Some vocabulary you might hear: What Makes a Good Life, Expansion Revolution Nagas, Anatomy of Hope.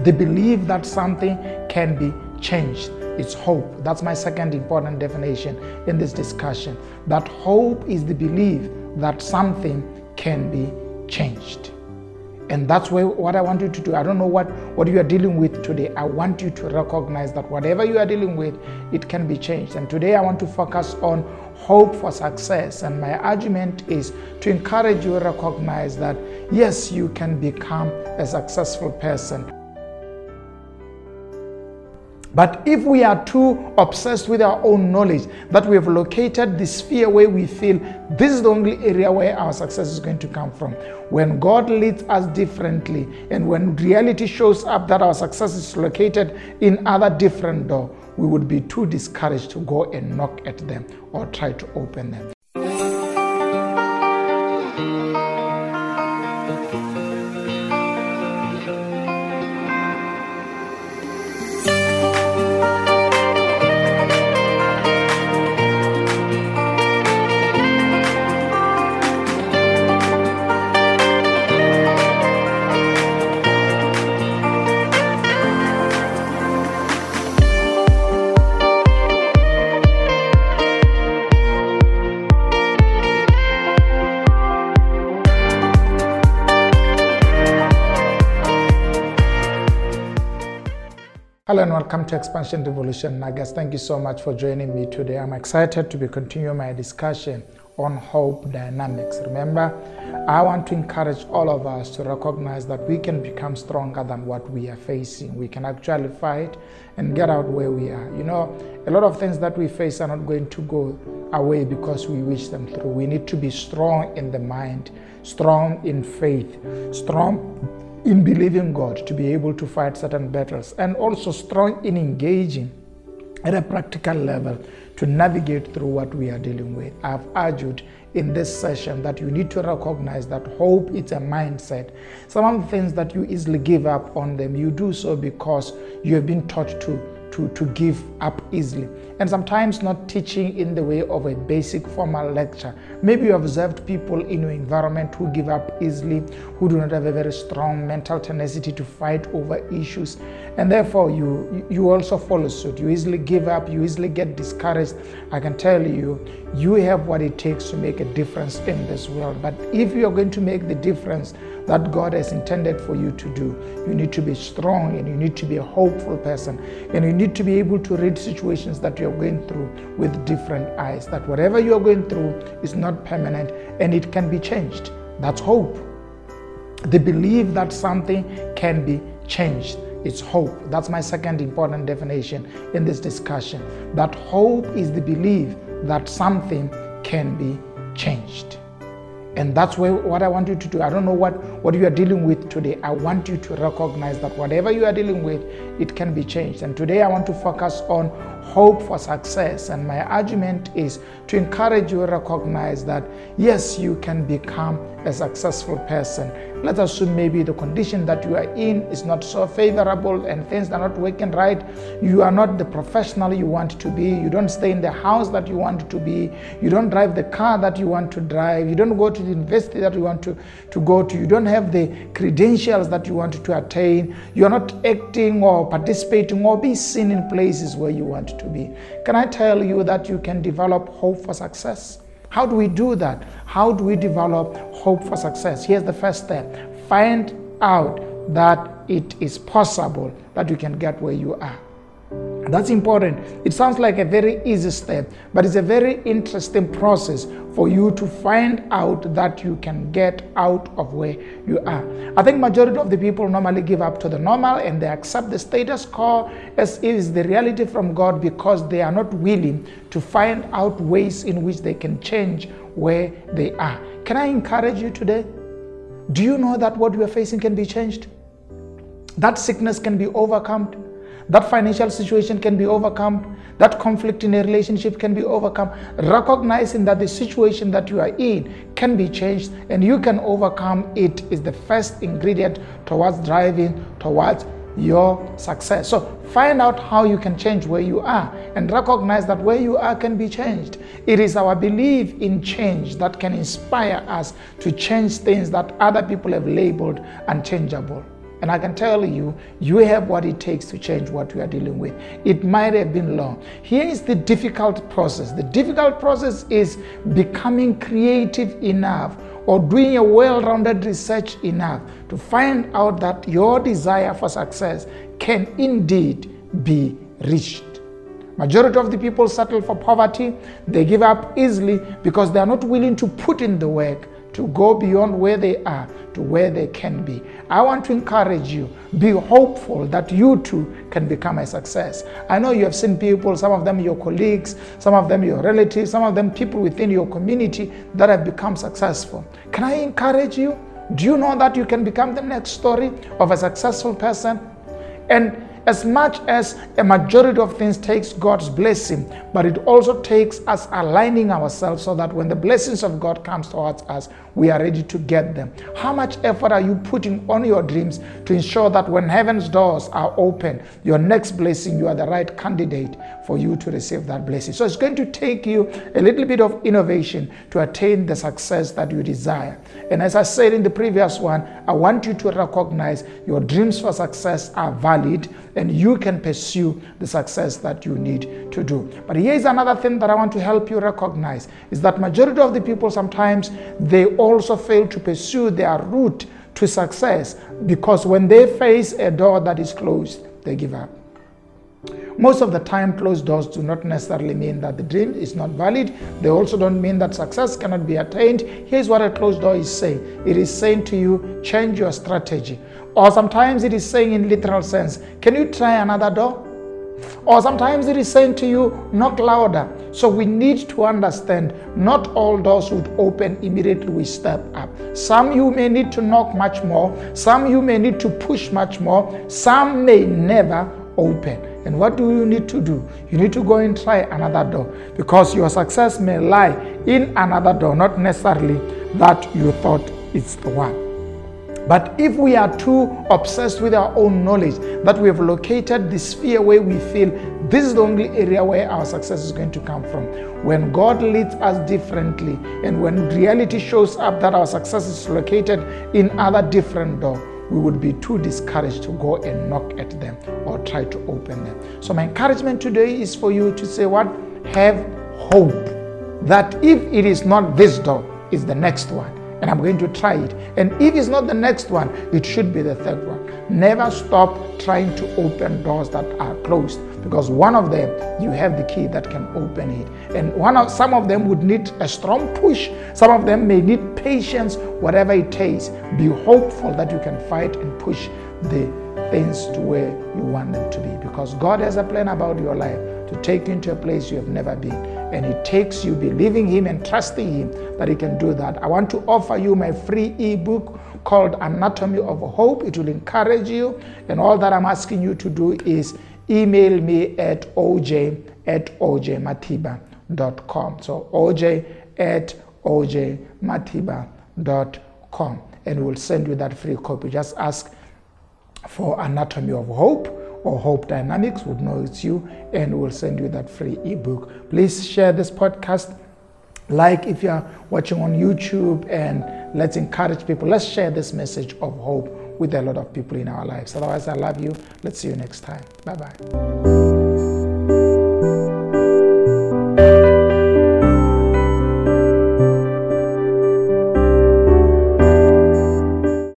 They believe that something can be changed. It's hope. That's my second important definition in this discussion. That hope is the belief that something can be changed. And that's what I want you to do. I don't know what you are dealing with today. I want you to recognize that whatever you are dealing with, it can be changed. And today I want to focus on hope for success. And my argument is to encourage you to recognize that, yes, you can become a successful person. But if we are too obsessed with our own knowledge, that we have located the sphere where we feel this is the only area where our success is going to come from, when God leads us differently, and when reality shows up that our success is located in other different doors, we would be too discouraged to go and knock at them or try to open them. Hello and welcome to Expansion Revolution Nagas. Thank you so much for joining me today. I'm excited to be continuing my discussion on hope dynamics. Remember, I want to encourage all of us to recognize that we can become stronger than what we are facing. We can actually fight and get out where we are. You know, a lot of things that we face are not going to go away because we wish them through. We need to be strong in the mind, strong in faith, strong in believing God to be able to fight certain battles, and also strong in engaging at a practical level to navigate through what we are dealing with. I've argued in this session that you need to recognize that hope is a mindset. Some of the things that you easily give up on them, you do so because you have been taught to give up easily. And sometimes not teaching in the way of a basic formal lecture. Maybe you observed people in your environment who give up easily, who do not have a very strong mental tenacity to fight over issues. And therefore, you also follow suit. You easily give up, you easily get discouraged. I can tell you, you have what it takes to make a difference in this world. But if you are going to make the difference that God has intended for you to do, you need to be strong and you need to be a hopeful person. And you need to be able to read situations that you're going through with different eyes, that whatever you're going through is not permanent and it can be changed. That's hope. The belief that something can be changed. It's hope. That's my second important definition in this discussion. That hope is the belief that something can be changed. And that's what I want you to do. I don't know what you are dealing with today. I want you to recognize that whatever you are dealing with, it can be changed. And today I want to focus on hope for success. And my argument is to encourage you to recognize that, yes, you can become a successful person. Let's assume maybe the condition that you are in is not so favorable and things are not working right. You are not the professional you want to be. You don't stay in the house that you want to be. You don't drive the car that you want to drive. You don't go to the university that you want to go to. You don't have the credentials that you want to attain. You are not acting or participating or be seen in places where you want to be. Can I tell you that you can develop hope for success? How do we do that? How do we develop hope for success? Here's the first step. Find out that it is possible that you can get where you are. That's important. It sounds like a very easy step, but it's a very interesting process for you to find out that you can get out of where you are. I think majority of the people normally give up to the normal and they accept the status quo as is the reality from God because they are not willing to find out ways in which they can change where they are. Can I encourage you today? Do you know that what you are facing can be changed? That sickness can be overcome. That financial situation can be overcome. That conflict in a relationship can be overcome. Recognizing that the situation that you are in can be changed and you can overcome it is the first ingredient towards driving towards your success. So find out how you can change where you are and recognize that where you are can be changed. It is our belief in change that can inspire us to change things that other people have labeled unchangeable. And I can tell you, you have what it takes to change what we are dealing with. It might have been long. Here is the difficult process. The difficult process is becoming creative enough or doing a well-rounded research enough to find out that your desire for success can indeed be reached. Majority of the people settle for poverty. They give up easily because they are not willing to put in the work to go beyond where they are to where they can be. I want to encourage you, be hopeful that you too can become a success. I know you have seen people, some of them your colleagues, some of them your relatives, some of them people within your community that have become successful. Can I encourage you? Do you know that you can become the next story of a successful person? And as much as a majority of things takes God's blessing, but it also takes us aligning ourselves so that when the blessings of God comes towards us, we are ready to get them. How much effort are you putting on your dreams to ensure that when heaven's doors are open, your next blessing, you are the right candidate for you to receive that blessing? So it's going to take you a little bit of innovation to attain the success that you desire. And as I said in the previous one, I want you to recognize your dreams for success are valid, and you can pursue the success that you need to do. But here is another thing that I want to help you recognize, is that majority of the people sometimes, they also fail to pursue their route to success because when they face a door that is closed, they give up. Most of the time, closed doors do not necessarily mean that the dream is not valid. They also don't mean that success cannot be attained. Here's what a closed door is saying. It is saying to you, change your strategy. Or sometimes it is saying in literal sense, can you try another door? Or sometimes it is saying to you, knock louder. So we need to understand not all doors would open immediately we step up. Some you may need to knock much more. Some you may need to push much more. Some may never open. And what do you need to do? You need to go and try another door, because your success may lie in another door, not necessarily that you thought it's the one. But if we are too obsessed with our own knowledge, that we have located the sphere where we feel this is the only area where our success is going to come from, when God leads us differently, and when reality shows up that our success is located in other different doors, we would be too discouraged to go and knock at them or try to open them. So my encouragement today is for you to say what? Have hope that if it is not this door, it's the next one. And I'm going to try it. And if it's not the next one, it should be the third one. Never stop trying to open doors that are closed, because one of them, you have the key that can open it. And some of them would need a strong push. Some of them may need patience, whatever it takes. Be hopeful that you can fight and push the things to where you want them to be, because God has a plan about your life to take you into a place you have never been. And it takes you believing Him and trusting Him that He can do that. I want to offer you my free ebook called Anatomy of Hope. It will encourage you. And all that I'm asking you to do is email me at oj@ojmathiba.com. So oj@ojmathiba.com. And we'll send you that free copy. Just ask for Anatomy of Hope or Hope Dynamics, would know it's you, and we'll send you that free ebook. Please share this podcast. Like if you're watching on YouTube, and let's encourage people. Let's share this message of hope with a lot of people in our lives. Otherwise, I love you. Let's see you next time. Bye-bye.